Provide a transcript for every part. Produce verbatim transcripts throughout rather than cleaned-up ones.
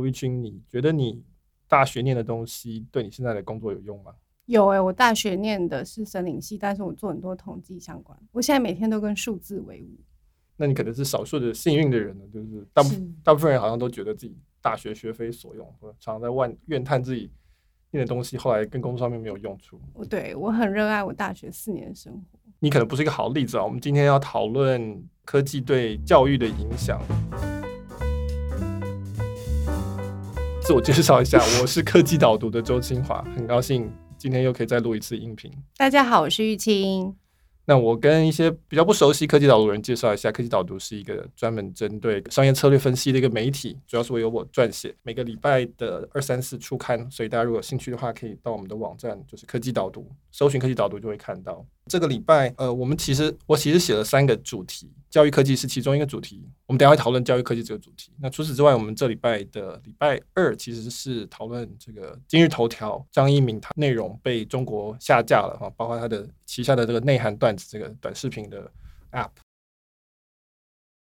卢一君，你觉得你大学念的东西对你现在的工作有用吗？有诶、欸，我大学念的是森林系，但是我做很多统计相关，我现在每天都跟数字为伍。那你可能是少数的幸运的人呢，就是大部大部分人好像都觉得自己大学学非所用，常常在怨叹自己念的东西后来跟工作上面没有用处。对，我很热爱我大学四年的生活。你可能不是一个好例子啊。我们今天要讨论科技对教育的影响。自我介绍一下，我是科技导读的周清华，很高兴今天又可以再录一次音频。大家好，我是玉清。那我跟一些比较不熟悉科技导读的人介绍一下，科技导读是一个专门针对商业策略分析的一个媒体，主要是由我撰写，每个礼拜的二三四出刊，所以大家如果有兴趣的话，可以到我们的网站，就是科技导读，搜寻科技导读就会看到。这个礼拜，呃，我们其实我其实写了三个主题，教育科技是其中一个主题，我们等一下会讨论教育科技这个主题。那除此之外，我们这礼拜的礼拜二其实是讨论这个今日头条张一鸣他内容被中国下架了啊，包括他的旗下的这个内涵段子这个短视频的 App。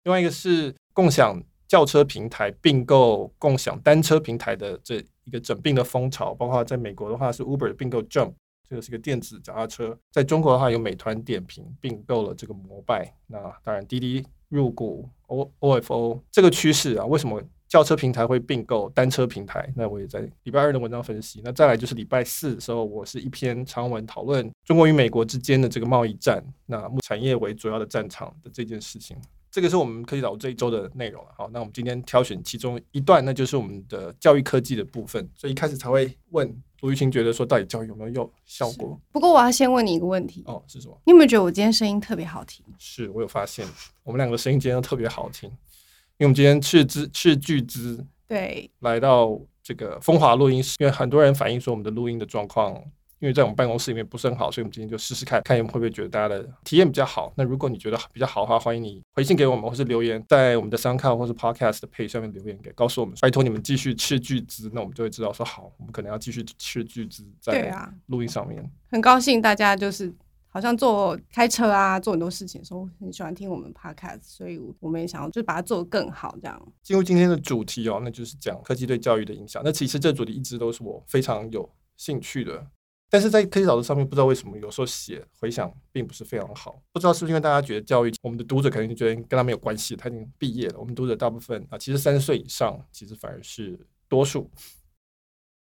另外一个是共享轿车平台并购共享单车平台的这一个整并的风潮，包括在美国的话是 Uber 并购 Jump， 这个是一个电子脚踏车。在中国的话有美团点评并购了这个摩拜，那当然滴滴入股 O F O。 这个趋势啊，为什么轿车平台会并购单车平台，那我也在礼拜二的文章分析。那再来就是礼拜四的时候，我是一篇长文讨论中国与美国之间的这个贸易战，那产业为主要的战场的这件事情。这个是我们科技导读这一周的内容。好，那我们今天挑选其中一段，那就是我们的教育科技的部分，所以一开始才会问卢玉清觉得说到底教育有没有用效果。不过我要先问你一个问题。哦，是什么？你有没有觉得我今天声音特别好听？是，我有发现我们两个声音今天都特别好听，因为我们今天斥资斥巨资，对，来到这个风华录音室，因为很多人反映说我们的录音的状况，因为在我们办公室里面不是很好，所以我们今天就试试看，看会不会觉得大家的体验比较好。那如果你觉得比较好的话，欢迎你回信给我们，或是留言在我们的 SoundCloud 或是 Podcast 的 page 上面留言给告诉我们，拜托你们继续斥巨资，那我们就会知道说好，我们可能要继续斥巨资在录音上面。啊，很高兴大家就是。好像做开车啊，做很多事情的时候很喜欢听我们 podcast， 所以我们也想要就把它做得更好这样。进入今天的主题哦，那就是讲科技对教育的影响。那其实这主题一直都是我非常有兴趣的，但是在科技导读上面不知道为什么有时候写回想并不是非常好，不知道是不是因为大家觉得教育，我们的读者可能觉得跟他没有关系，他已经毕业了。我们读者大部分啊，其实三十岁以上其实反而是多数。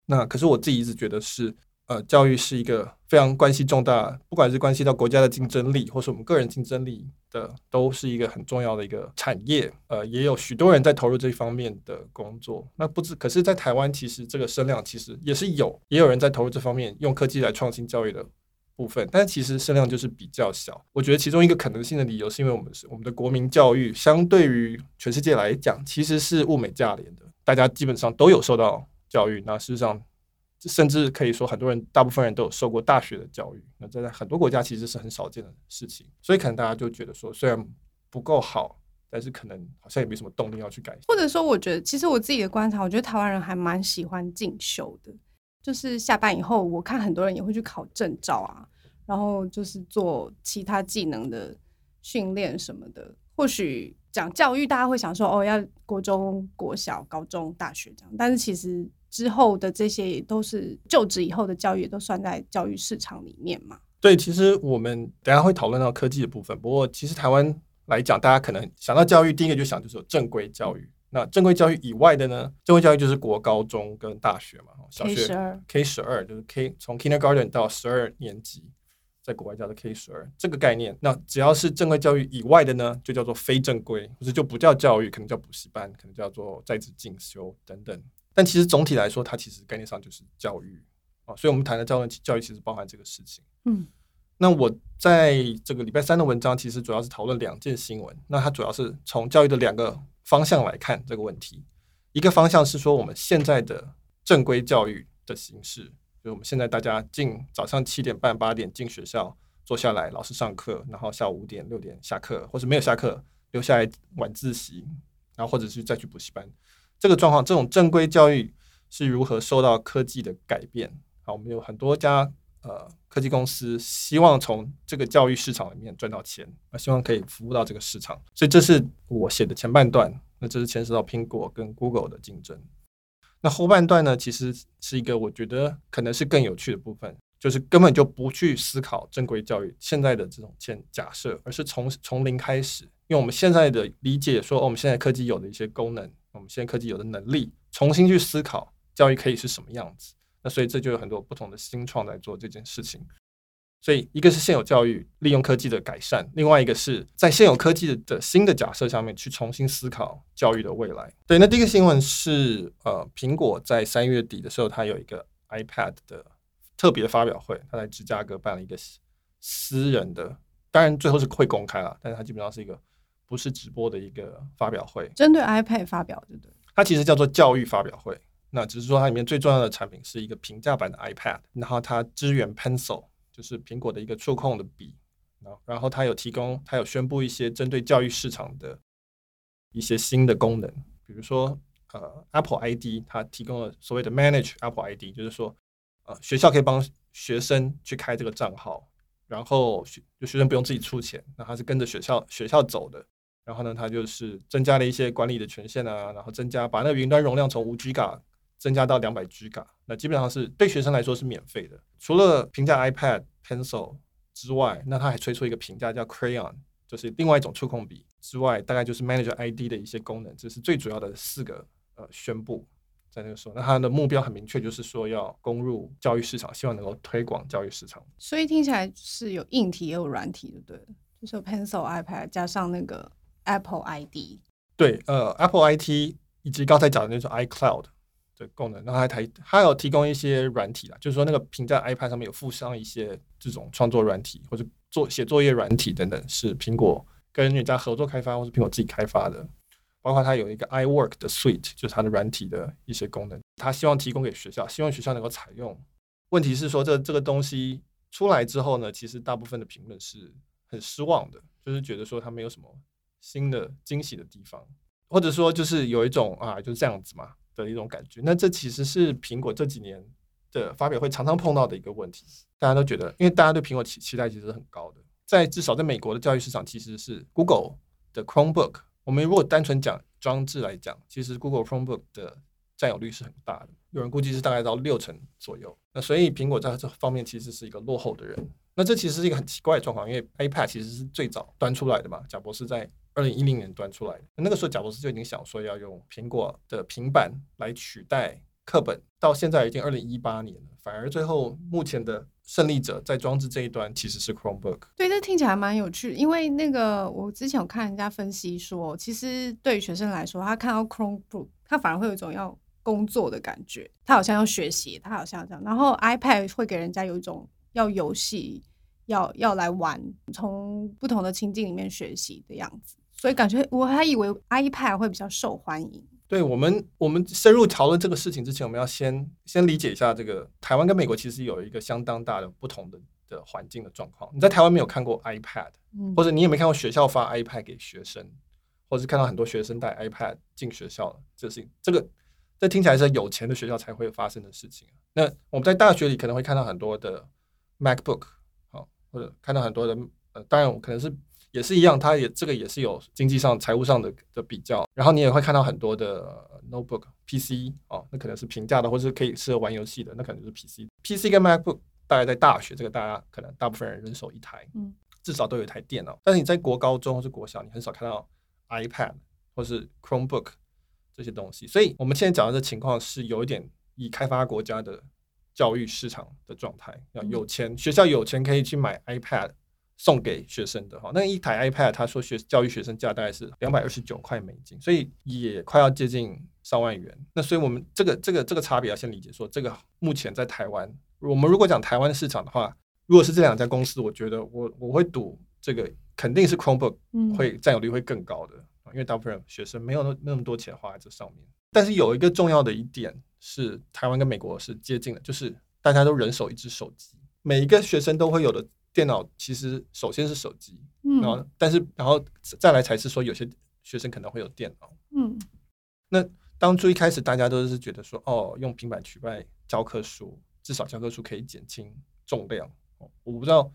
那可是我自己一直觉得是呃，教育是一个非常关系重大，不管是关系到国家的竞争力，或是我们个人竞争力的，都是一个很重要的一个产业。呃，也有许多人在投入这方面的工作。那不止，可是，在台湾其实这个声量其实也是有，也有人在投入这方面，用科技来创新教育的部分，但其实声量就是比较小。我觉得其中一个可能性的理由，是因为我们我们的国民教育相对于全世界来讲，其实是物美价廉的，大家基本上都有受到教育。那事实上，甚至可以说很多人大部分人都有受过大学的教育，那在很多国家其实是很少见的事情，所以可能大家就觉得说虽然不够好，但是可能好像也没什么动力要去改善。或者说我觉得其实我自己的观察，我觉得台湾人还蛮喜欢进修的，就是下班以后我看很多人也会去考证照啊，然后就是做其他技能的训练什么的。或许讲教育大家会想说哦，要国中国小高中大学这样，但是其实之后的这些也都是就职以后的教育，也都算在教育市场里面嘛。对，其实我们等一下会讨论到科技的部分，不过其实台湾来讲，大家可能想到教育，第一个就想就是有正规教育。那正规教育以外的呢，正规教育就是国高中跟大学嘛，小学 K 十二 就是 K 从 kindergarten 到十二年级，在国外叫做 K 十二这个概念。那只要是正规教育以外的呢，就叫做非正规，或者就不叫教育，可能叫补习班，可能叫做在职进修等等。但其实总体来说，它其实概念上就是教育啊，所以我们谈的教育，教育其实包含这个事情。嗯，那我在这个礼拜三的文章，其实主要是讨论两件新闻。那它主要是从教育的两个方向来看这个问题。一个方向是说我们现在的正规教育的形式，就是我们现在大家进早上七点半八点进学校坐下来，老师上课，然后下午五点六点下课，或是没有下课留下来晚自习，然后或者是再去补习班。这个状况，这种正规教育是如何受到科技的改变？好，我们有很多家呃科技公司希望从这个教育市场里面赚到钱，希望可以服务到这个市场，所以这是我写的前半段。那这是牵涉到苹果跟 Google 的竞争。那后半段呢，其实是一个我觉得可能是更有趣的部分，就是根本就不去思考正规教育现在的这种假设，而是从从零开始，用我们现在的理解说、哦、我们现在科技有的一些功能，我们现在科技有的能力，重新去思考教育可以是什么样子。那所以这就有很多不同的新创来做这件事情。所以一个是现有教育利用科技的改善，另外一个是在现有科技的新的假设下面去重新思考教育的未来。对，那第一个新闻是呃，苹果在三月底的时候，它有一个 iPad 的特别的发表会，它在芝加哥办了一个私人的，当然最后是会公开了，但是它基本上是一个不是直播的一个发表会，针对 iPad 发表，对不对？它其实叫做教育发表会，那只是说它里面最重要的产品是一个平价版的 iPad， 然后它支援 Pencil。就是苹果的一个触控的笔，然后它有提供，它有宣布一些针对教育市场的一些新的功能，比如说、呃、Apple I D， 它提供了所谓的 Manage Apple I D， 就是说、呃、学校可以帮学生去开这个账号，然后 学, 就学生不用自己出钱，那它是跟着学校学校走的，然后呢，它就是增加了一些管理的权限啊，然后增加把那个云端容量从 五 G B 增加到 两百 G B， 那基本上是对学生来说是免费的。除了平价 iPad Pencil 之外，那它还推出一个平价叫 Crayon， 就是另外一种触控笔之外，大概就是 Manager I D 的一些功能，这是最主要的四个、呃、宣布在那个时候。那它的目标很明确，就是说要攻入教育市场，希望能够推广教育市场。所以听起来是有硬体也有软体，对不对？就是有 Pencil iPad 加上那个 Apple I D。 对、呃、Apple I D 以及刚才讲的那种 iCloud的功能，然后它还有提供一些软体啦，就是说那个平价 iPad 上面有附上一些这种创作软体或者做写作业软体等等，是苹果跟人家合作开发或是苹果自己开发的。包括它有一个 iWork 的 Suite， 就是它的软体的一些功能，它希望提供给学校，希望学校能够采用。问题是说这这个东西出来之后呢，其实大部分的评论是很失望的，就是觉得说它没有什么新的惊喜的地方，或者说就是有一种啊就是这样子嘛的一种感觉。那这其实是苹果这几年的发表会常常碰到的一个问题，大家都觉得，因为大家对苹果期待其实很高的，在至少在美国的教育市场，其实是 Google 的 Chromebook， 我们如果单纯讲装置来讲，其实 Google Chromebook 的占有率是很大的，有人估计是大概到六成左右。那所以苹果在这方面其实是一个落后的人。那这其实是一个很奇怪的状况，因为 iPad 其实是最早端出来的嘛，贾伯斯在二零一零年端出来的，那个时候贾伯斯就已经想说要用苹果的平板来取代课本，到现在已经二零一八年了，反而最后目前的胜利者在装置这一端其实是 Chromebook。 对，这听起来蛮有趣，因为那个我之前有看人家分析说，其实对于学生来说，他看到 Chromebook 他反而会有一种要工作的感觉，他好像要学习，他好像这样，然后 iPad 会给人家有一种要游戏要要来玩，从不同的情境里面学习的样子，所以感觉我还以为 iPad 会比较受欢迎。对，我们我们深入讨论这个事情之前，我们要先先理解一下这个台湾跟美国其实有一个相当大的不同的的环境的状况。你在台湾没有看过 iPad， 或者你也没看过学校发 iPad 给学生，或者是看到很多学生带 iPad 进学校，这是这个这听起来是有钱的学校才会发生的事情。那我们在大学里可能会看到很多的 MacBook，或者看到很多的、呃、当然我可能是也是一样，它也这个也是有经济上财务上 的, 的比较，然后你也会看到很多的、呃、notebook P C、哦、那可能是平价的，或是可以适合玩游戏的，那可能就是 P C。 P C 跟 MacBook 大概在大学这个大家可能大部分人人手一台、嗯、至少都有一台电脑，但是你在国高中或是国小，你很少看到 iPad 或是 Chromebook 这些东西。所以我们现在讲的这情况是有一点以开发国家的教育市场的状态，有钱学校有钱可以去买 iPad 送给学生的，那一台 iPad 他说学教育学生价大概是两百二十九块美金，所以也快要接近上万元。那所以我们这个这个这个差别要先理解，说这个目前在台湾，我们如果讲台湾市场的话，如果是这两家公司，我觉得我我会赌这个肯定是 Chromebook 会占有率会更高的、嗯、因为大部分学生没有那么多钱花在这上面。但是有一个重要的一点是台湾跟美国是接近的，就是大家都人手一只手机，每一个学生都会有的电脑其实首先是手机、嗯、然后但是然后再来才是说有些学生可能会有电脑、嗯、那当初一开始大家都是觉得说哦，用平板取代教科书，至少教科书可以减轻重量。我不知道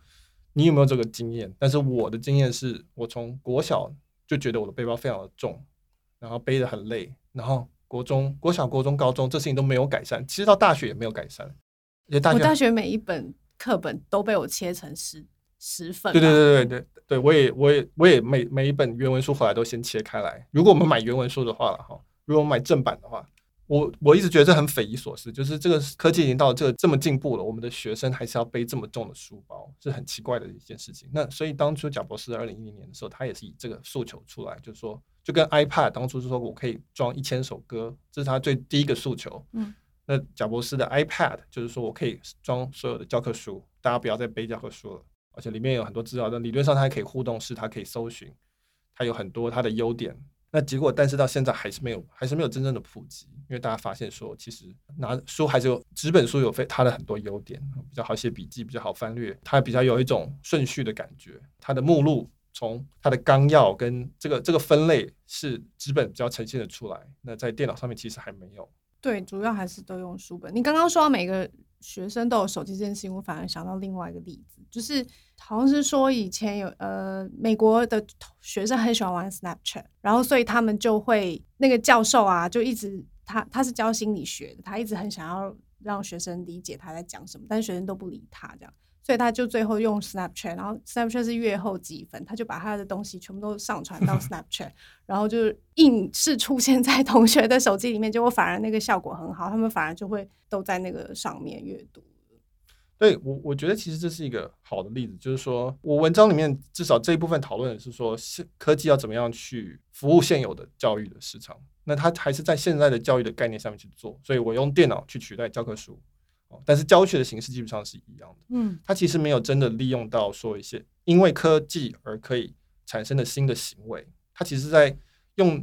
你有没有这个经验，但是我的经验是我从国小就觉得我的背包非常的重，然后背得很累，然后国中、国小、国中、高中，这事情都没有改善，其实到大学也没有改善。大学我大学每一本课本都被我切成十十份。对对对对对对，我也我也我也每每一本原文书后来都先切开来。如果我们买原文书的话了哈，如果我们买正版的话，我我一直觉得这很匪夷所思，就是这个科技已经到这个这么进步了，我们的学生还是要背这么重的书包，是很奇怪的一件事情。那所以当初贾博士在二零一零年的时候，他也是以这个诉求出来，就是说，就跟 iPad 当初是说我可以装一千首歌，这是他最第一个诉求。嗯，那贾博士的 iPad 就是说我可以装所有的教科书，大家不要再背教科书了，而且里面有很多资料，但理论上它还可以互动式，它可以搜寻，它有很多它的优点。那结果，但是到现在还是没有，还是没有真正的普及，因为大家发现说，其实拿书还是有纸本书有它的很多优点，比较好写笔记，比较好翻阅，它比较有一种顺序的感觉。它的目录从它的纲要跟这个这个分类是纸本比较呈现的出来，那在电脑上面其实还没有。对，主要还是都用书本。你刚刚说到每个学生都有手机这件事情，我反而想到另外一个例子，就是好像是说以前有呃美国的学生很喜欢玩 Snapchat， 然后所以他们就会那个教授啊就一直他他是教心理学的，他一直很想要让学生理解他在讲什么，但学生都不理他这样，所以他就最后用 Snapchat， 然后 Snapchat 是月后积分，他就把他的东西全部都上传到 Snapchat， 然后就硬是出现在同学的手机里面，结果反而那个效果很好，他们反而就会都在那个上面阅读。对，我我觉得其实这是一个好的例子，就是说我文章里面至少这一部分讨论的是说科技要怎么样去服务现有的教育的市场，那它还是在现在的教育的概念上面去做，所以我用电脑去取代教科书，但是教学的形式基本上是一样的。嗯，它其实没有真的利用到说一些因为科技而可以产生的新的行为，它其实在用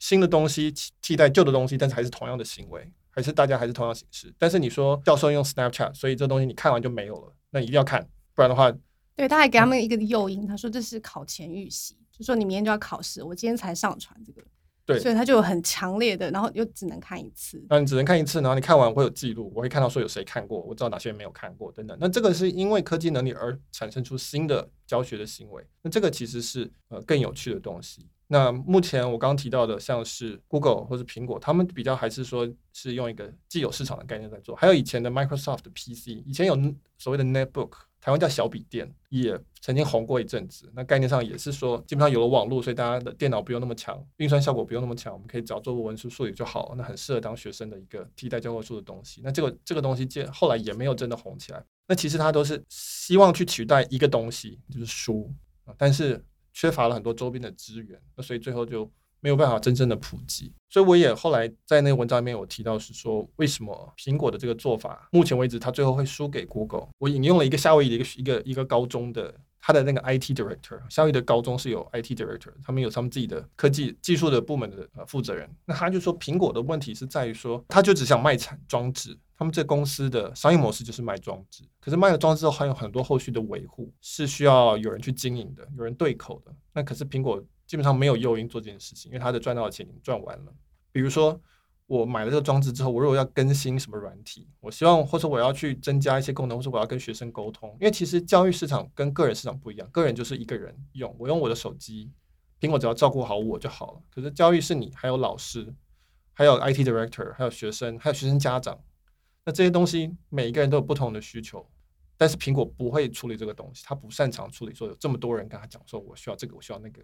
新的东西替代旧的东西，但是还是同样的行为，还是大家还是同样形式。但是你说教授用 Snapchat， 所以这东西你看完就没有了，那你一定要看，不然的话。对，他还给他们一个诱因，他说这是考前预习，就说你明天就要考试，我今天才上传这个。对，所以他就有很强烈的，然后又只能看一次，那你只能看一次，然后你看完会有记录，我会看到说有谁看过，我知道哪些人没有看过等等。那这个是因为科技能力而产生出新的教学的行为，那这个其实是、呃、更有趣的东西。那目前我刚刚提到的像是 Google 或是苹果，他们比较还是说是用一个既有市场的概念在做，还有以前的 Microsoft 的 P C， 以前有所谓的 Netbook， 台湾叫小笔电，也曾经红过一阵子。那概念上也是说基本上有了网络，所以大家的电脑不用那么强，运算效果不用那么强，我们可以只要做文书处理就好，那很适合当学生的一个替代教科书的东西。那这个这个东西后来也没有真的红起来，那其实它都是希望去取代一个东西，就是书，但是缺乏了很多周边的资源，所以最后就没有办法真正的普及。所以我也后来在那个文章里面我提到是说，为什么苹果的这个做法目前为止它最后会输给 Google。 我引用了一个夏威夷的一个一个高中的他的那个 I T director， 夏威夷的高中是有 I T director， 他们有他们自己的科技技术的部门的负责人。那他就说苹果的问题是在于说，他就只想卖产装置，他们这公司的商业模式就是卖装置，可是卖了装置后还有很多后续的维护是需要有人去经营的，有人对口的。那可是苹果基本上没有诱因做这件事情，因为他的赚到的钱已经赚完了。比如说我买了这个装置之后，我如果要更新什么软体，我希望或者我要去增加一些功能，或者我要跟学生沟通，因为其实教育市场跟个人市场不一样，个人就是一个人用，我用我的手机，苹果只要照顾好我就好了。可是教育是你还有老师，还有 I T director， 还有学生，还有学生家长，那这些东西每一个人都有不同的需求，但是苹果不会处理这个东西，他不擅长处理说有这么多人跟他讲说我需要这个我需要那个，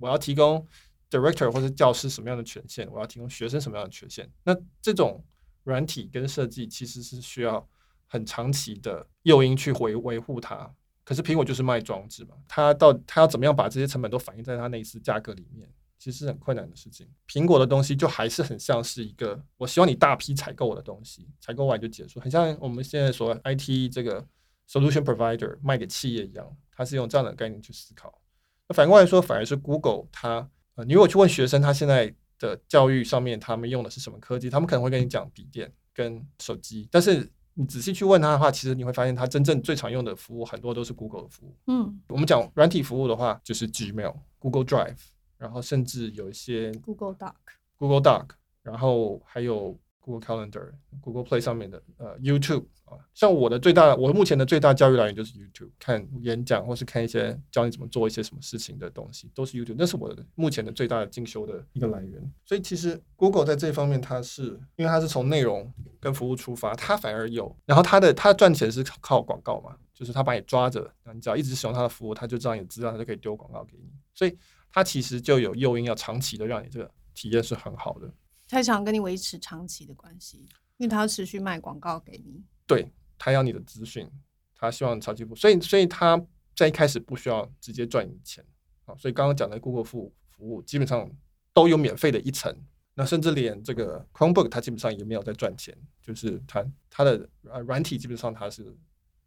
我要提供director 或者教师什么样的权限，我要提供学生什么样的权限。那这种软体跟设计其实是需要很长期的诱因去维护它，可是苹果就是卖装置嘛，它到它要怎么样把这些成本都反映在它那一次价格里面，其实是很困难的事情。苹果的东西就还是很像是一个我希望你大批采购我的东西，采购完就结束，很像我们现在所谓 I T 这个 solution provider 卖给企业一样，它是用这样的概念去思考。那反过来说，反而是 Google 它呃、你如果去问学生他现在的教育上面他们用的是什么科技，他们可能会跟你讲笔电跟手机，但是你仔细去问他的话，其实你会发现他真正最常用的服务很多都是 Google 的服务。嗯，我们讲软体服务的话就是 Gmail、 Google Drive， 然后甚至有一些 Google Doc Google Doc， 然后还有 Google Calendar、Google Play 上面的呃 YouTube 啊，像我的最大，我目前的最大教育来源就是 YouTube， 看演讲或是看一些教你怎么做一些什么事情的东西，都是 YouTube， 那是我的目前的最大的进修的一个来源。所以其实 Google 在这方面，它是因为它是从内容跟服务出发，它反而有，然后它的它赚钱是靠广告嘛，就是它把你抓着，你只要一直使用它的服务，它就知道你的资料，它就可以丢广告给你，所以它其实就有诱因要长期的让你这个体验是很好的。他想跟你维持长期的关系，因为他要持续卖广告给你。对，他要你的资讯，他希望你超级不，所以所以他在一开始不需要直接赚你钱啊。所以刚刚讲的 Google 服务基本上都有免费的一层，那甚至连这个 Chromebook 它基本上也没有在赚钱，就是它它的软体基本上它是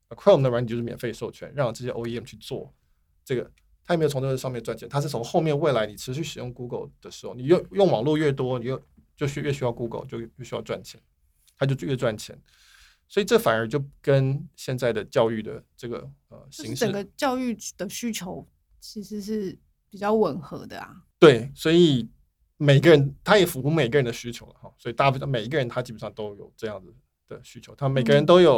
Chrome 的软体就是免费授权，让这些 O E M 去做这个。它也没有从这上面赚钱，它是从后面未来你持续使用 Google 的时候，你用用网络越多，你又就是越需要 Google 就越需要赚钱，它就越赚钱，所以这反而就跟现在的教育的这个呃形式，整个教育的需求其实是比较吻合的啊。对，所以每个人他也符合每个人的需求了哈，所以大部分每一个人他基本上都有这样子的需求，他每个人都有、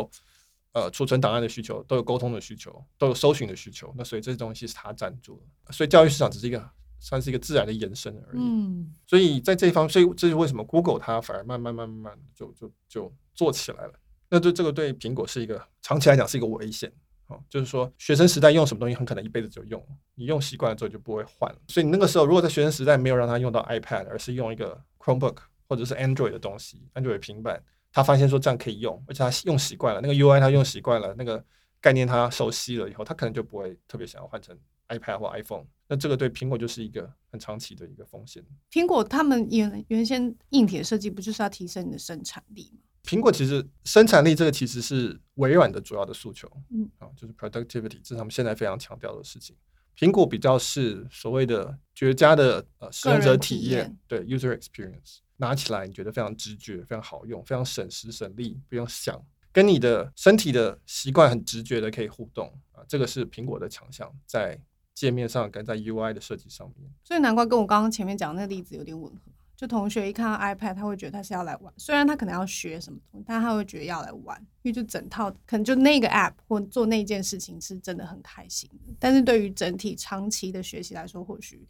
嗯、呃储存档案的需求，都有沟通的需求，都有搜寻的需求，那所以这东西是他占住了，所以教育市场只是一个。算是一个自然的延伸而已，嗯、所以在这一方面，所以这是为什么 Google 它反而慢慢慢慢就就就做起来了。那就这个对苹果是一个长期来讲是一个危险、哦、就是说学生时代用什么东西很可能一辈子就用，你用习惯了之后就不会换了。所以你那个时候如果在学生时代没有让他用到 iPad， 而是用一个 Chromebook 或者是 Android 的东西 ，Android 平板，他发现说这样可以用，而且他用习惯了那个 U I， 他用习惯了那个概念，他熟悉了以后，他可能就不会特别想要换成iPad 或 iPhone， 那这个对苹果就是一个很长期的一个风险。苹果他们原原先硬体设计不就是要提升你的生产力吗？苹果其实生产力这个其实是微软的主要的诉求，嗯，啊，就是 productivity， 这是他们现在非常强调的事情。苹果比较是所谓的绝佳的呃使用者体验，对 user experience， 拿起来你觉得非常直觉、非常好用、非常省时省力，不用想。跟你的身体的习惯很直觉的可以互动啊，这个是苹果的强项在界面上跟在 U I 的设计上面，所以难怪跟我刚刚前面讲的那个例子有点吻合。就同学一看到 iPad， 他会觉得他是要来玩，虽然他可能要学什么东西，但他会觉得要来玩，因为就整套可能就那个 App 或做那件事情是真的很开心的。但是对于整体长期的学习来说，或许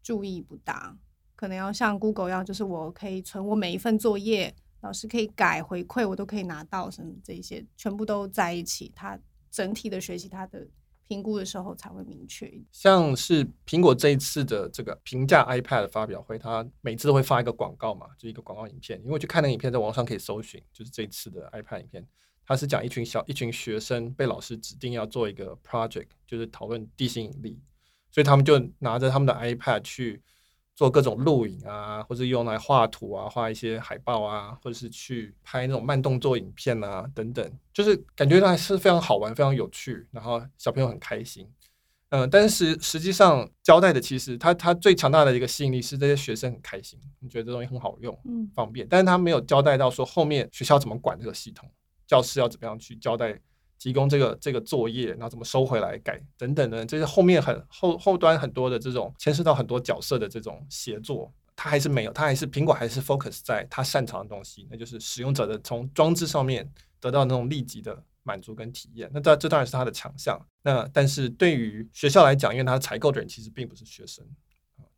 注意不大，可能要像 Google 一样，就是我可以存我每一份作业，老师可以改回馈，我都可以拿到什么这一些，全部都在一起。他整体的学习，他的评估的时候才会明确一点。像是苹果这一次的这个评价 iPad 的发表会，它每次都会发一个广告嘛，就一个广告影片。因为我去看那个影片，在网上可以搜寻，就是这一次的 iPad 影片，它是讲一群小一群学生被老师指定要做一个 project， 就是讨论地心引力，所以他们就拿着他们的 iPad 去做各种录影啊，或者用来画图啊，画一些海报啊，或者是去拍那种慢动作影片啊等等，就是感觉它是非常好玩非常有趣，然后小朋友很开心、呃、但是实际上交代的其实 它, 它最强大的一个吸引力是这些学生很开心，你觉得这东西很好用、嗯、方便，但是它没有交代到说后面学校怎么管这个系统，教师要怎么样去交代提供这个这个作业，然后怎么收回来改等等的，这是后面很后后端很多的这种牵涉到很多角色的这种协作，它还是没有，它还是苹果还是 focus 在它擅长的东西，那就是使用者的从装置上面得到那种立即的满足跟体验，那这当然是它的强项。那但是对于学校来讲，因为它采购的人其实并不是学生，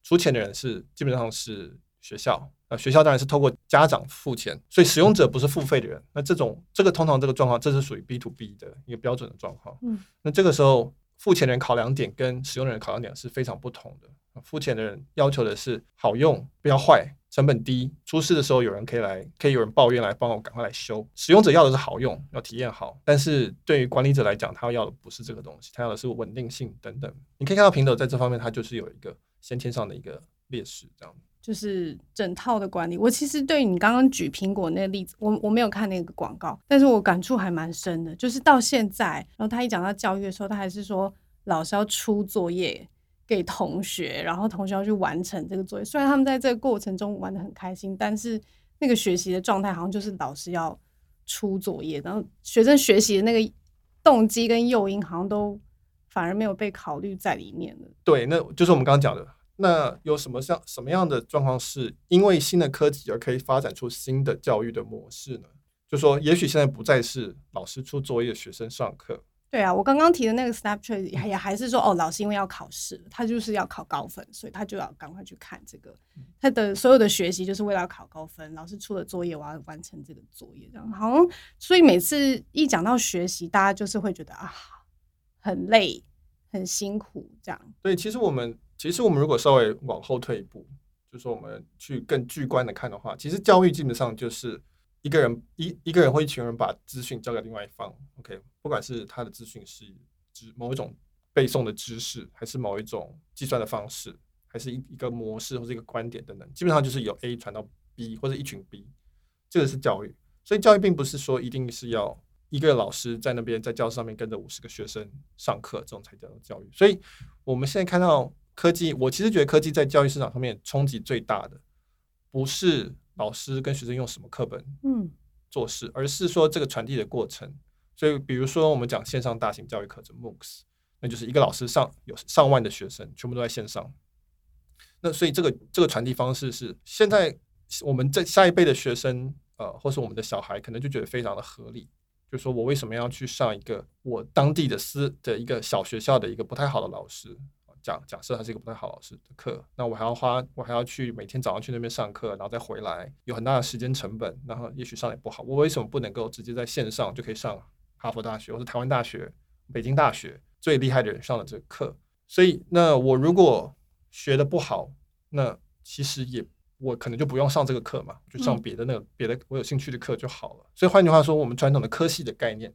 出钱的人是基本上是学校，呃，学校当然是透过家长付钱，所以使用者不是付费的人。那这种这个通常这个状况，这是属于 B to B 的一个标准的状况。嗯，那这个时候付钱的人考量点跟使用的人考量点是非常不同的。付钱的人要求的是好用、不要坏、成本低，出事的时候有人可以来，可以有人抱怨来帮我赶快来修。使用者要的是好用，要体验好，但是对于管理者来讲，他要的不是这个东西，他要的是稳定性等等。你可以看到苹果在这方面，它就是有一个先天上的一个劣势，这样。就是整套的管理，我其实对你刚刚举苹果那个例子，我我没有看那个广告，但是我感触还蛮深的，就是到现在，然后他一讲到教育的时候，他还是说老师要出作业给同学，然后同学要去完成这个作业，虽然他们在这个过程中玩得很开心，但是那个学习的状态好像就是老师要出作业，然后学生学习的那个动机跟诱因好像都反而没有被考虑在里面了。对，那就是我们刚刚讲的那有什么像什么样的状况是因为新的科技而可以发展出新的教育的模式呢？就说也许现在不再是老师出作业学生上课。对啊，我刚刚提的那个 Snapchat 也还是说哦，老师因为要考试，他就是要考高分，所以他就要赶快去看这个，他的所有的学习就是为了要考高分。老师出了作业，我要完成这个作业，这样好像，所以每次一讲到学习，大家就是会觉得啊，很累，很辛苦这样。对，其实我们其实我们如果稍微往后退一步，就是我们去更巨观的看的话，其实教育基本上就是。一个人 一, 一个人或一群人把资讯交给另外一方 ，OK， 不管是他的资讯是某一种背诵的知识，还是某一种计算的方式，还是 一, 一个模式或是一个观点等等，基本上就是由 A 传到 B 或者一群 B， 这个是教育。所以教育并不是说一定是要一个老师在那边在教室上面跟着五十个学生上课，这种才叫做教育。所以我们现在看到科技，我其实觉得科技在教育市场上面冲击最大的不是老师跟学生用什么课本做事、嗯、而是说这个传递的过程。所以比如说我们讲线上大型教育课程 MOOCS， 那就是一个老师上有上万的学生全部都在线上，那所以这个这个传递方式是现在我们在下一辈的学生呃，或是我们的小孩可能就觉得非常的合理，就是说我为什么要去上一个我当地的私的一个小学校的一个不太好的老师，假, 假设他是一个不太好老师的课，那我还要花我还要去每天早上去那边上课，然后再回来，有很大的时间成本，然后也许上也不好。我为什么不能够直接在线上就可以上哈佛大学或是台湾大学北京大学最厉害的人上的这个课？所以那我如果学的不好，那其实也我可能就不用上这个课嘛，就上别的那个、嗯、别的我有兴趣的课就好了。所以换句话说，我们传统的科系的概念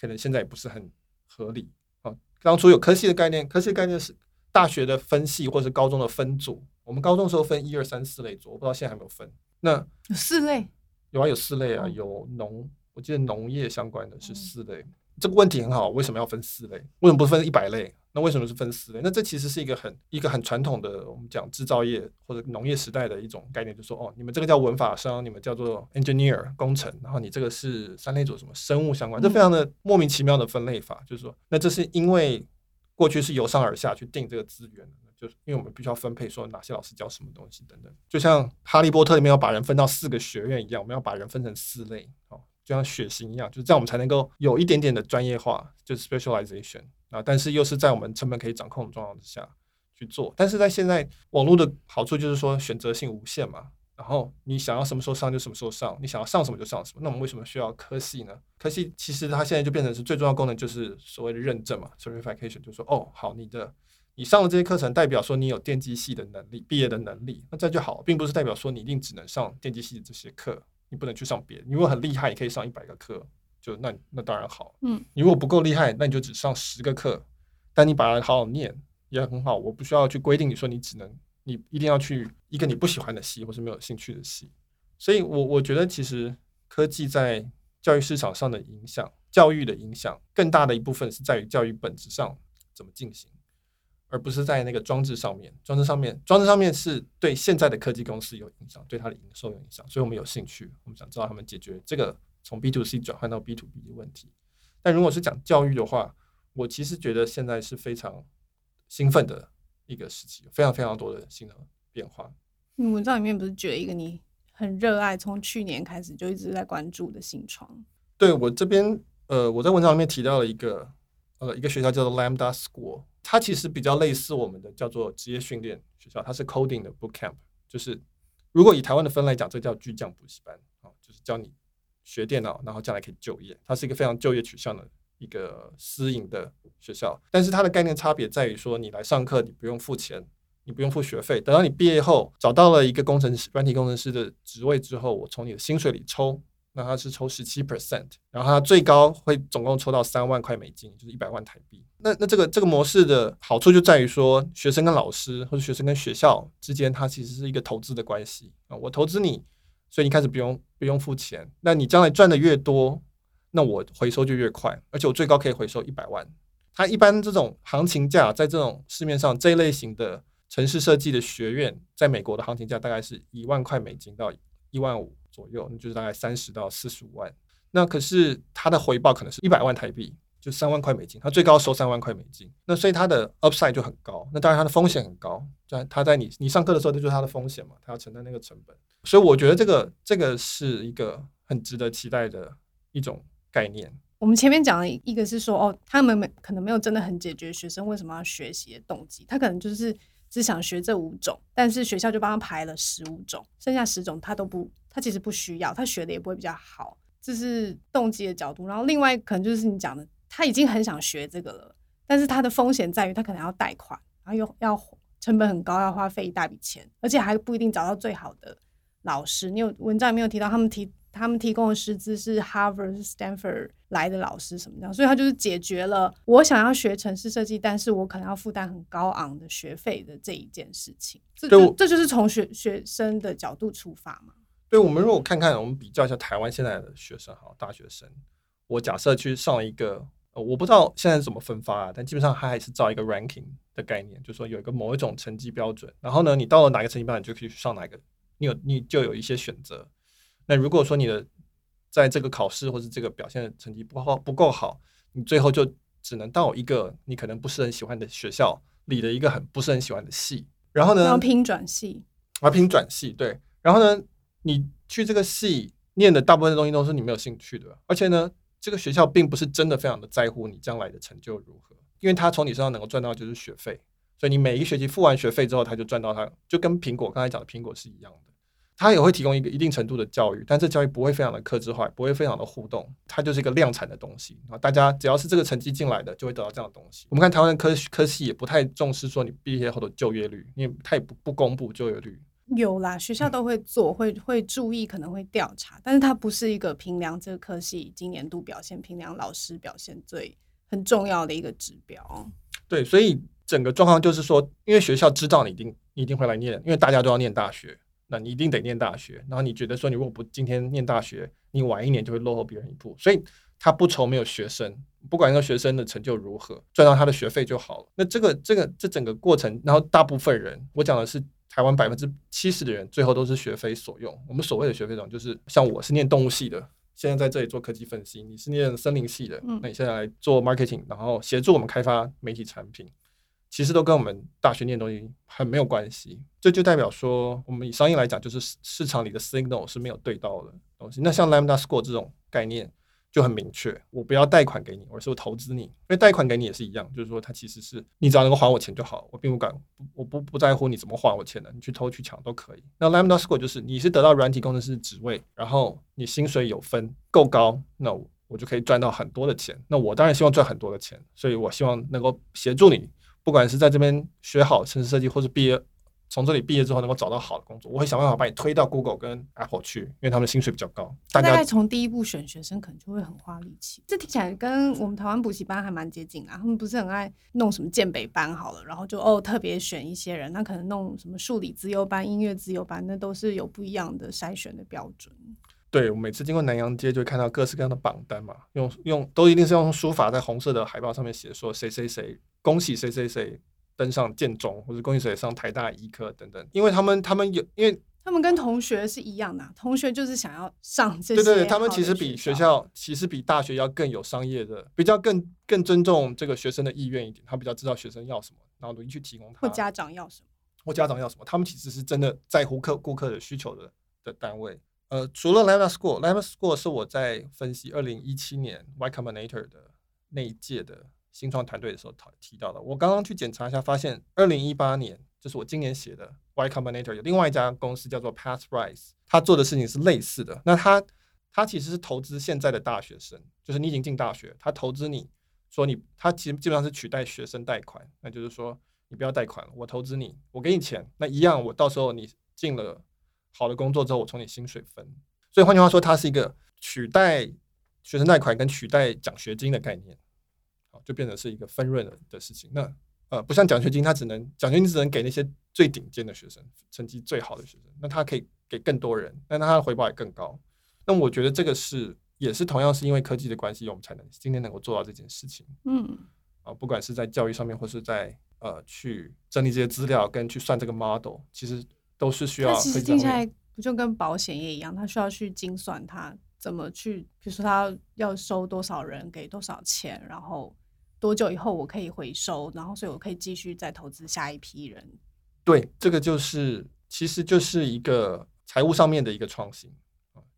可能现在也不是很合理、啊、当初有科系的概念，科系的概念是大学的分系或是高中的分组，我们高中的时候分一二三四类组，我不知道现在还没有分。那有四类？有啊，有四类啊，有农，我记得农业相关的是四类、嗯。这个问题很好，为什么要分四类？为什么不分一百类？那为什么是分四类？那这其实是一个很一个很传统的，我们讲制造业或者农业时代的一种概念，就是说哦，你们这个叫文法商，你们叫做 engineer 工程，然后你这个是三类组什么生物相关，这非常的莫名其妙的分类法，就是说，那这是因为。过去是由上而下去定这个资源，就是因为我们必须要分配说哪些老师教什么东西等等，就像哈利波特里面要把人分到四个学院一样，我们要把人分成四类、哦、就像血型一样，就是这样我们才能够有一点点的专业化，就是 specialization、啊、但是又是在我们成本可以掌控的状况之下去做。但是在现在网络的好处就是说选择性无限嘛，然后你想要什么时候上就什么时候上，你想要上什么就上什么。那我们为什么需要科系呢？科系其实它现在就变成是最重要的功能，就是所谓的认证嘛 certification， 就是说哦好，你的你上了这些课程代表说你有电机系的能力，毕业的能力，那这就好，并不是代表说你一定只能上电机系这些课，你不能去上别的。你如果很厉害你可以上一百个课，就 那, 那当然好、嗯、你如果不够厉害那你就只上十个课，但你把它好好念也很好，我不需要去规定你说你只能你一定要去一个你不喜欢的系或是没有兴趣的系。所以我我觉得其实科技在教育市场上的影响，教育的影响更大的一部分是在于教育本质上怎么进行，而不是在那个装置上面。装置上面装置上面是对现在的科技公司有影响，对它的营收有影响，所以我们有兴趣，我们想知道他们解决这个从 B to C 转换到 B to B 的问题。但如果是讲教育的话，我其实觉得现在是非常兴奋的一个时期，非常非常多的新的变化。你文章里面不是举了一个你很热爱，从去年开始就一直在关注的新创？对，我这边呃，我在文章里面提到了一个呃一个学校叫做 Lambda School， 它其实比较类似我们的叫做职业训练学校，它是 coding 的 bootcamp， 就是如果以台湾的分来讲，这叫巨匠补习班、哦、就是教你学电脑，然后将来可以就业，它是一个非常就业取向的。一个私营的学校，但是它的概念差别在于说，你来上课，你不用付钱，你不用付学费。等到你毕业后，找到了一个工程师、软体工程师的职位之后，我从你的薪水里抽，那它是抽 百分之十七， 然后它最高会总共抽到三万块美金，就是一百万台币。那那这个这个模式的好处就在于说，学生跟老师或者学生跟学校之间，它其实是一个投资的关系啊，我投资你，所以你开始不用不用付钱，那你将来赚的越多。那我回收就越快，而且我最高可以回收一百万。它一般这种行情价，在这种市面上这一类型的城市设计的学院，在美国的行情价大概是一万块美金到一万五左右，就是大概三十到四十五万。那可是它的回报可能是一百万台币，就三万块美金，它最高收三万块美金，那所以它的 upside 就很高，那当然它的风险很高，它在你你上课的时候就是它的风险嘛，它要承担那个成本，所以我觉得这个这个是一个很值得期待的一种概念。我们前面讲的一个是说，哦，他们可能没有真的很解决学生为什么要学习的动机，他可能就是只想学这五种，但是学校就帮他排了十五种，剩下十种他都不，他其实不需要，他学的也不会比较好，这是动机的角度。然后另外可能就是你讲的，他已经很想学这个了，但是他的风险在于他可能要贷款，然后又要成本很高，要花费一大笔钱，而且还不一定找到最好的老师。你有文章也没有提到他们提他们提供的师资是 Harvard、Stanford 来的老师什么的，所以他就是解决了我想要学程式设计，但是我可能要负担很高昂的学费的这一件事情。这 就, 这就是从 学, 学生的角度出发嘛。对，我们如果看看，我们比较一下台湾现在的学生，好，大学生，我假设去上一个，呃、我不知道现在怎么分发，啊，但基本上它还是照一个 ranking 的概念，就是说有一个某一种成绩标准，然后呢，你到了哪个成绩标准，你就可以去上哪个，你有你就有一些选择。那如果说你的在这个考试或是这个表现的成绩不好不够好，你最后就只能到一个你可能不是很喜欢的学校里的一个很不是很喜欢的系，然后呢，然后拼转系，啊，拼转系，对，然后呢，你去这个系念的大部分的东西都是你没有兴趣的，而且呢，这个学校并不是真的非常的在乎你将来的成就如何，因为他从你身上能够赚到就是学费，所以你每一个学期付完学费之后，他就赚到，他就跟苹果刚才讲的苹果是一样的，他也会提供一个一定程度的教育，但这教育不会非常的客制化，不会非常的互动，它就是一个量产的东西，然后大家只要是这个成绩进来的就会得到这样的东西。我们看台湾的 科, 科系也不太重视说你毕业后的就业率，因为他也 不, 不公布就业率。有啦，学校都会做，嗯，会, 会注意，可能会调查，但是它不是一个评量这个科系今年度表现，评量老师表现最很重要的一个指标。对，所以整个状况就是说，因为学校知道你一定你一定会来念，因为大家都要念大学，那你一定得念大学，然后你觉得说你如果不今天念大学，你晚一年就会落后别人一步，所以他不愁没有学生，不管那个学生的成就如何，赚到他的学费就好了。那这个这个这整个过程，然后大部分人，我讲的是台湾百分之七十的人最后都是学费所用。我们所谓的学费所用，就是像我是念动物系的，现在在这里做科技分析，你是念森林系的，那你现在来做 marketing， 然后协助我们开发媒体产品，其实都跟我们大学念的东西很没有关系。这就代表说，我们以商业来讲，就是市场里的 signal 是没有对到的东西。那像 Lambda School 这种概念就很明确，我不要贷款给你，而是我投资你，因为贷款给你也是一样，就是说它其实是你只要能够还我钱就好，我并不敢，我不不在乎你怎么还我钱的，你去偷去抢都可以。那 Lambda School 就是你是得到软体工程师职位，然后你薪水有分够高，那我我就可以赚到很多的钱。那我当然希望赚很多的钱，所以我希望能够协助你，不管是在这边学好程式设计，或是毕业从这里毕业之后能够找到好的工作，我会想办法把你推到 Google 跟 Apple 去，因为他们薪水比较高。大概从第一步选学生可能就会很花力气，这听起来跟我们台湾补习班还蛮接近啊。他们不是很爱弄什么健北班好了，然后就哦特别选一些人，那可能弄什么数理资优班、音乐资优班，那都是有不一样的筛选的标准。对，我每次经过南洋街就会看到各式各样的榜单嘛，用用都一定是用书法在红色的海报上面写说谁谁谁恭喜谁谁谁登上建中，或者恭喜谁上台大医科等等，因为他们他们有，因为他们跟同学是一样的，啊，同学就是想要上这些。对 对, 对，他们其实比学校，其实比大学要更有商业的，比较更更尊重这个学生的意愿一点，他比较知道学生要什么，然后努力去提供他。或家长要什么？或家长要什么？他们其实是真的在乎客顾客的需求的的单位。呃，除了 Lambda School， Lambda School 是我在分析二零一七年 Y Combinator 的那一届的新创团队的时候提到的。我刚刚去检查一下，发现二零一八年，就是我今年写的 Y Combinator， 有另外一家公司叫做 Pathrise， 他做的事情是类似的。那他他其实是投资现在的大学生，就是你已经进大学，他投资你说你，他其实基本上是取代学生贷款，那就是说你不要贷款了，我投资你，我给你钱，那一样我到时候你进了好的工作之后，我从你薪水分。所以换句话说，它是一个取代学生贷款跟取代奖学金的概念。就变成是一个分润的事情。那呃，不像奖学金，它只能奖学金只能给那些最顶尖的学生，成绩最好的学生。那它可以给更多人，但它的回报也更高。那我觉得这个是也是同样是因为科技的关系，我们才能今天能够做到这件事情。嗯，啊，不管是在教育上面，或是在呃去整理这些资料跟去算这个 model， 其实都是需要科技上面。它其实听起来不就跟保险业一样，它需要去精算它。怎么去，比如说他要收多少人，给多少钱，然后多久以后我可以回收，然后所以我可以继续再投资下一批人。对，这个就是其实就是一个财务上面的一个创新，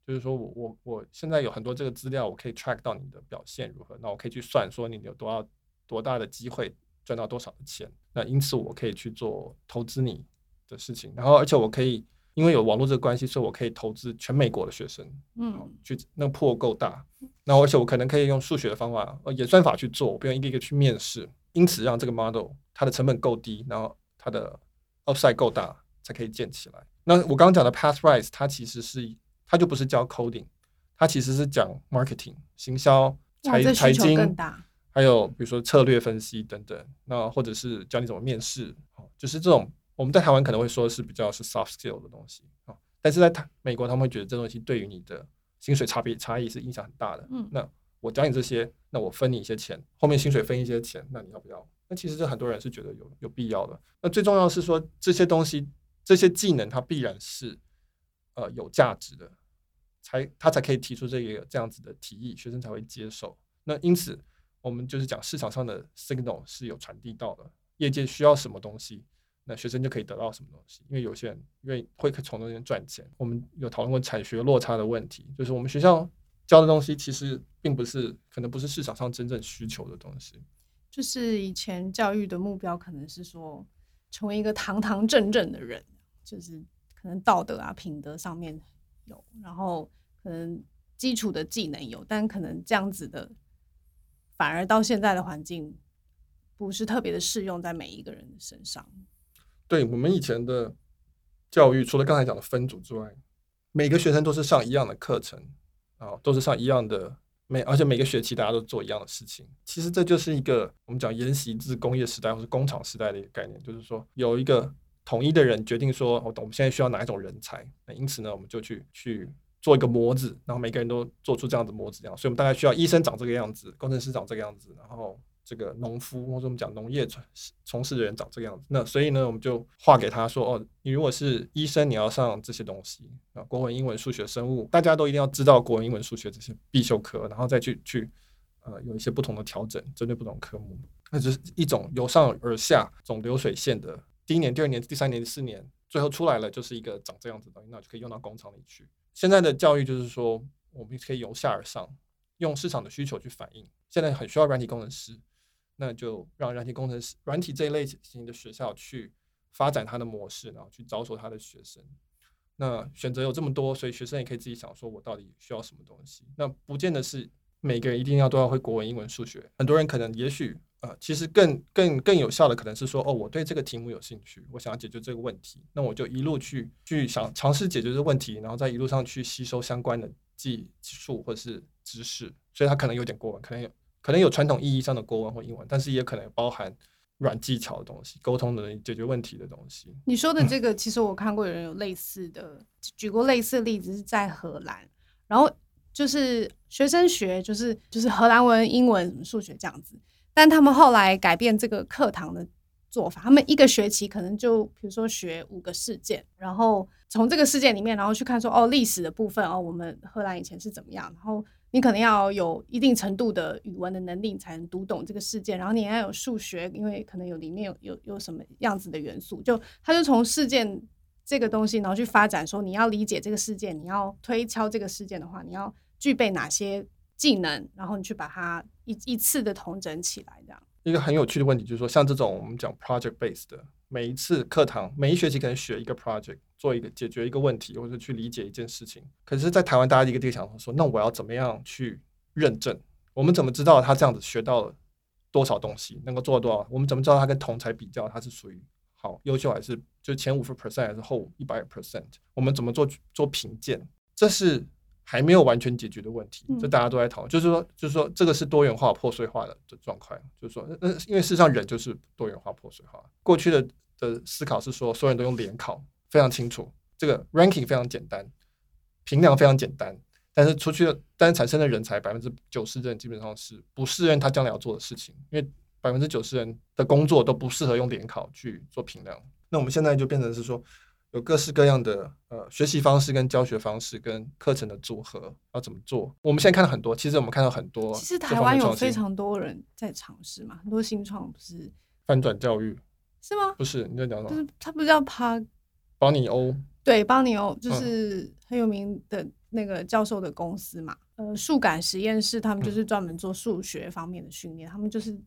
就是说我我我现在有很多这个资料，我可以 track 到你的表现如何，那我可以去算说你有多少多大的机会赚到多少的钱，那因此我可以去做投资你的事情，然后而且我可以因为有网络这个关系，所以我可以投资全美国的学生，嗯，去那破够大，那而且我可能可以用数学的方法、呃、演算法去做，我不用一个一个去面试，因此让这个 model 它的成本够低，然后它的 upside 够大才可以建起来。那我刚刚讲的 Pathrise 它其实是它就不是教 coding， 它其实是讲 marketing 行销财财经，还有比如说策略分析等等，那或者是教你怎么面试，就是这种我们在台湾可能会说是比较是 soft skill 的东西，但是在美国他们会觉得这东西对于你的薪水差别差异是影响很大的、嗯、那我教你这些，那我分你一些钱，后面薪水分一些钱，那你要不要？那其实这很多人是觉得 有, 有必要的。那最重要的是说这些东西这些技能它必然是、呃、有价值的，才他才可以提出这个这样子的提议，学生才会接受。那因此我们就是讲市场上的 signal 是有传递到的，业界需要什么东西，那学生就可以得到什么东西，因为有些人因为会从中间赚钱。我们有讨论过产学落差的问题，就是我们学校教的东西其实并不是，可能不是市场上真正需求的东西。就是以前教育的目标可能是说成为一个堂堂正正的人，就是可能道德啊品德上面有，然后可能基础的技能有，但可能这样子的反而到现在的环境不是特别的适用在每一个人的身上。对，我们以前的教育除了刚才讲的分组之外，每个学生都是上一样的课程、哦、都是上一样的，每而且每个学期大家都做一样的事情。其实这就是一个我们讲沿袭自工业时代或是工厂时代的一个概念，就是说有一个统一的人决定说、哦、我们现在需要哪一种人才，那因此呢我们就去去做一个模子，然后每个人都做出这样的模子这样，所以我们大概需要医生长这个样子，工程师长这个样子，然后这个农夫或者我们讲农业从事的人长这个样子。那所以呢我们就画给他说，哦，你如果是医生你要上这些东西，国文英文数学生物大家都一定要知道国文英文数学这些必修科，然后再去去、呃、有一些不同的调整针对不同科目。那就是一种由上而下总流水线的，第一年第二年第三年第四年，最后出来了就是一个长这样子的东西，那就可以用到工厂里去。现在的教育就是说我们可以由下而上用市场的需求去反映，现在很需要软体工程师，那就让软体工程师软体这一类型的学校去发展它的模式，然后去招收它的学生。那选择有这么多，所以学生也可以自己想说我到底需要什么东西，那不见得是每个人一定要都要会国文英文数学。很多人可能也许、呃、其实更更更有效的可能是说，哦，我对这个题目有兴趣，我想要解决这个问题，那我就一路去去想尝试解决这个问题，然后再一路上去吸收相关的技术或者是知识。所以他可能有点国文，可能有可能有传统意义上的国文或英文，但是也可能包含软技巧的东西，沟通的解决问题的东西。你说的这个、嗯、其实我看过有人有类似的举过类似的例子，是在荷兰，然后就是学生学就是就是荷兰文英文数学这样子，但他们后来改变这个课堂的做法，他们一个学期可能就比如说学五个事件，然后从这个事件里面然后去看说，哦，历史的部分，哦，我们荷兰以前是怎么样，然后你可能要有一定程度的语文的能力才能读懂这个事件，然后你也要有数学，因为可能有里面有 有, 有什么样子的元素，就他就从事件这个东西然后去发展说，你要理解这个事件，你要推敲这个事件的话，你要具备哪些技能，然后你去把它 一, 一次的统整起来这样。一个很有趣的问题就是说，像这种我们讲 project based 的，每一次课堂每一学期可能学一个 project， 做一个解决一个问题或者去理解一件事情。可是在台湾大家一个地方说，那我要怎么样去认证，我们怎么知道他这样子学到了多少东西，能够做多少，我们怎么知道他跟同侪比较他是属于好优秀还是就前 百分之五 还是后 百分之百， 我们怎么做做评鉴，这是还没有完全解决的问题，这大家都在讨论、嗯、就是说就是说这个是多元化破碎化的状况，就是说因为事实上人就是多元化破碎化。过去 的, 的思考是说所有人都用联考非常清楚，这个 ranking 非常简单，评量非常简单，但是出去的但是产生的人才 百分之九十 的人基本上是不适应他将来要做的事情，因为 百分之九十 人的工作都不适合用联考去做评量。那我们现在就变成是说有各式各样的呃学习方式跟教学方式跟课程的组合要怎么做。我们现在看到很多，其实我们看到很多，其实台湾有非常多人在尝试嘛，很多新创不是翻转教育是吗？不是，你在讲什么？就是他不是叫帕邦尼欧？对，邦尼欧就是很有名的那个教授的公司嘛。呃，数感实验室他们就是专门做数学方面的训练，嗯、他们就是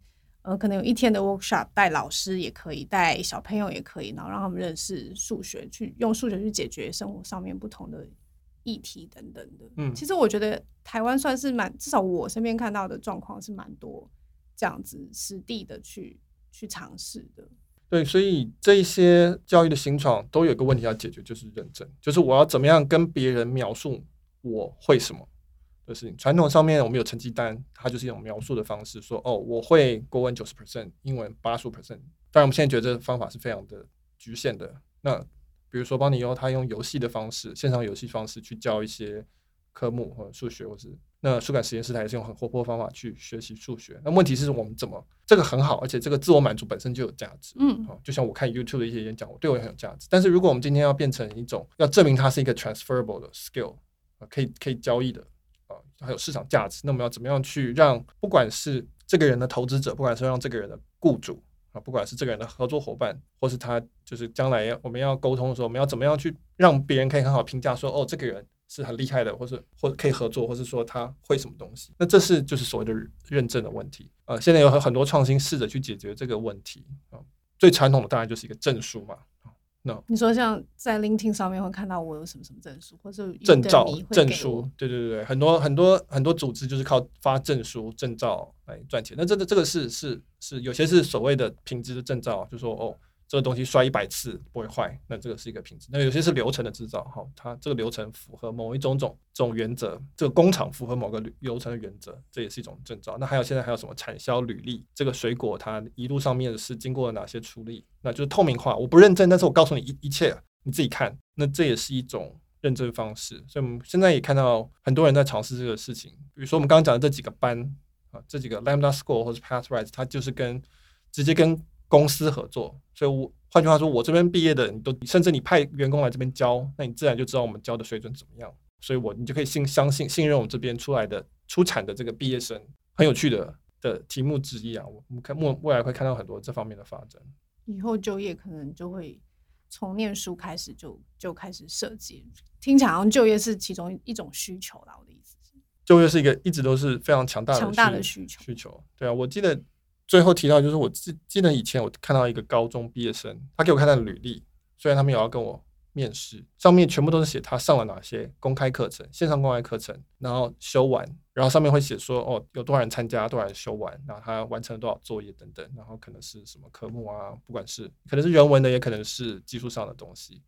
呃，可能有一天的 workshop， 带老师也可以，带小朋友也可以，然后让他们认识数学，去用数学去解决生活上面不同的议题等等的。嗯，其实我觉得台湾算是蛮，至少我身边看到的状况是蛮多这样子实地的去去尝试的。对，所以这一些教育的新创都有一个问题要解决，就是认证，就是我要怎么样跟别人描述我会什么。就是传统上面我们有成绩单，它就是一种描述的方式，说哦，我会国文 百分之九十， 英文 百分之八十五。 当然我们现在觉得这个方法是非常的局限的。那比如说邦尼欧他用游戏的方式，线上游戏方式去教一些科目或数学，或是那数感实验室它也是用很活泼的方法去学习数学。那问题是我们怎么，这个很好，而且这个自我满足本身就有价值。嗯、哦，就像我看 YouTube 的一些演讲，我对我很有价值。但是如果我们今天要变成一种要证明它是一个 transferable 的 skill， 可以可以交易的，还有市场价值，那我们要怎么样去让不管是这个人的投资者，不管是让这个人的雇主啊，不管是这个人的合作伙伴，或是他就是将来我们要沟通的时候，我们要怎么样去让别人可以很好评价说，哦，这个人是很厉害的，或是或可以合作，或是说他会什么东西。那这是就是所谓的认证的问题。呃，现在有很多创新试着去解决这个问题。呃、最传统的当然就是一个证书嘛。No， 你说像在 LinkedIn 上面会看到我有什么什么证书，或者证照、证书，对对对，很多很多很多组织就是靠发证书、证照来赚钱。那这个这个是是是，有些是所谓的品质的证照，就说哦，这个东西摔一百次不会坏，那这个是一个品质。那有些是流程的制造，好、哦，它这个流程符合某一种种种原则，这个工厂符合某个流程的原则，这也是一种证照。那还有现在还有什么产销履历，这个水果它一路上面是经过了哪些处理，那就是透明化，我不认证，但是我告诉你 一, 一切你自己看，那这也是一种认证方式。所以我们现在也看到很多人在尝试这个事情，比如说我们刚刚讲的这几个班、啊、这几个 Lambda School 或者 Pathrise， 它就是跟直接跟公司合作，所以我换句话说，我这边毕业的，你都甚至你派员工来这边教，那你自然就知道我们教的水准怎么样，所以我你就可以信相信信任我们这边出来的出产的这个毕业生。很有趣的的题目之一啊，我们看未来会看到很多这方面的发展。以后就业可能就会从念书开始就就开始设计，听起来好像就业是其中一种需求啦。我的意思是，就业是一个一直都是非常强大的强大的需求需求。对啊，我记得。最后提到就是我记得以前我看到一个高中毕业生，他给我看他的履历，虽然他们也要跟我面试，上面全部都是写他上了哪些公开课程，线上公开课程，然后修完，然后上面会写说哦有多少人参加，多少人修完，然后他完成了多少作业等等，然后可能是什么科目啊，不管是可能是人文的，也可能是技术上的东西。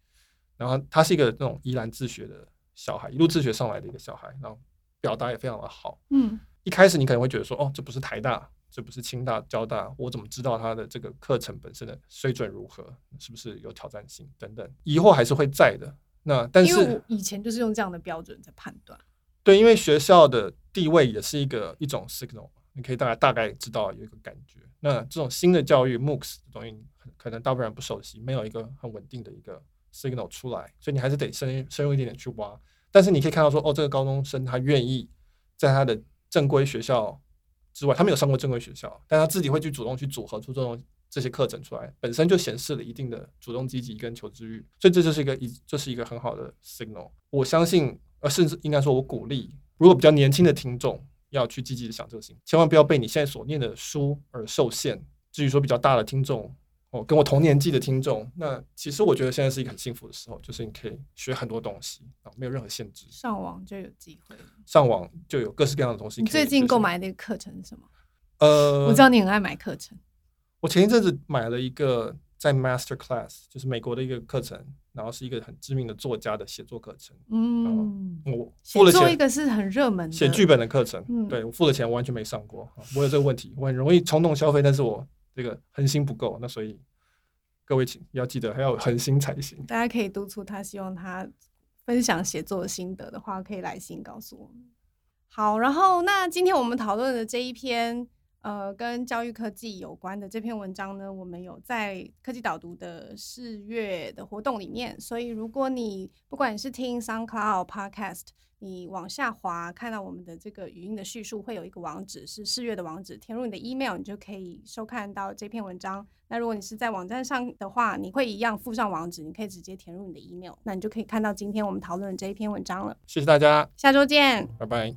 然后他是一个那种宜兰自学的小孩，一路自学上来的一个小孩，然后表达也非常的好。嗯，一开始你可能会觉得说哦这不是台大，这不是清大交大，我怎么知道他的这个课程本身的水准如何，是不是有挑战性等等，疑惑还是会在的。那但是因为我以前就是用这样的标准在判断。对，因为学校的地位也是一个一种 signal， 你可以大概大概知道有一个感觉。那这种新的教育 MOOCS 的东西可能大部分人不熟悉，没有一个很稳定的一个 signal 出来，所以你还是得深深入一点点去挖。但是你可以看到说哦这个高中生他愿意在他的正规学校之外，他们有上过正规学校，但他自己会去主动去组合出这种这些课程出来，本身就显示了一定的主动积极跟求知欲，所以这就是一个这是一个很好的 signal。 我相信呃，甚至应该说我鼓励如果比较年轻的听众要去积极的想这个事情，千万不要被你现在所念的书而受限。至于说比较大的听众哦，跟我同年纪的听众，那其实我觉得现在是一个很幸福的时候，就是你可以学很多东西，没有任何限制，上网就有机会，上网就有各式各样的东西。你最近购买的课程是什么？呃，我知道你很爱买课程。我前一阵子买了一个在 Master Class， 就是美国的一个课程，然后是一个很知名的作家的写作课程。嗯，我付了钱，写作一个是很热门的写剧本的课程。嗯，对，我付了钱我完全没上过，我有这个问题，我很容易冲动消费，但是我这个恒心不够，那所以各位请要记得还要恒心才行。大家可以督促他，希望他分享写作心得的话可以来信告诉我们。好，然后那今天我们讨论的这一篇呃跟教育科技有关的这篇文章呢，我们有在科技导读的四月的活动里面，所以如果你不管你是听 SoundCloud Podcast， 你往下滑看到我们的这个语音的叙述，会有一个网址是四月的网址，填入你的 email 你就可以收看到这篇文章。那如果你是在网站上的话，你会一样附上网址，你可以直接填入你的 email， 那你就可以看到今天我们讨论的这一篇文章了。谢谢大家，下周见，拜拜。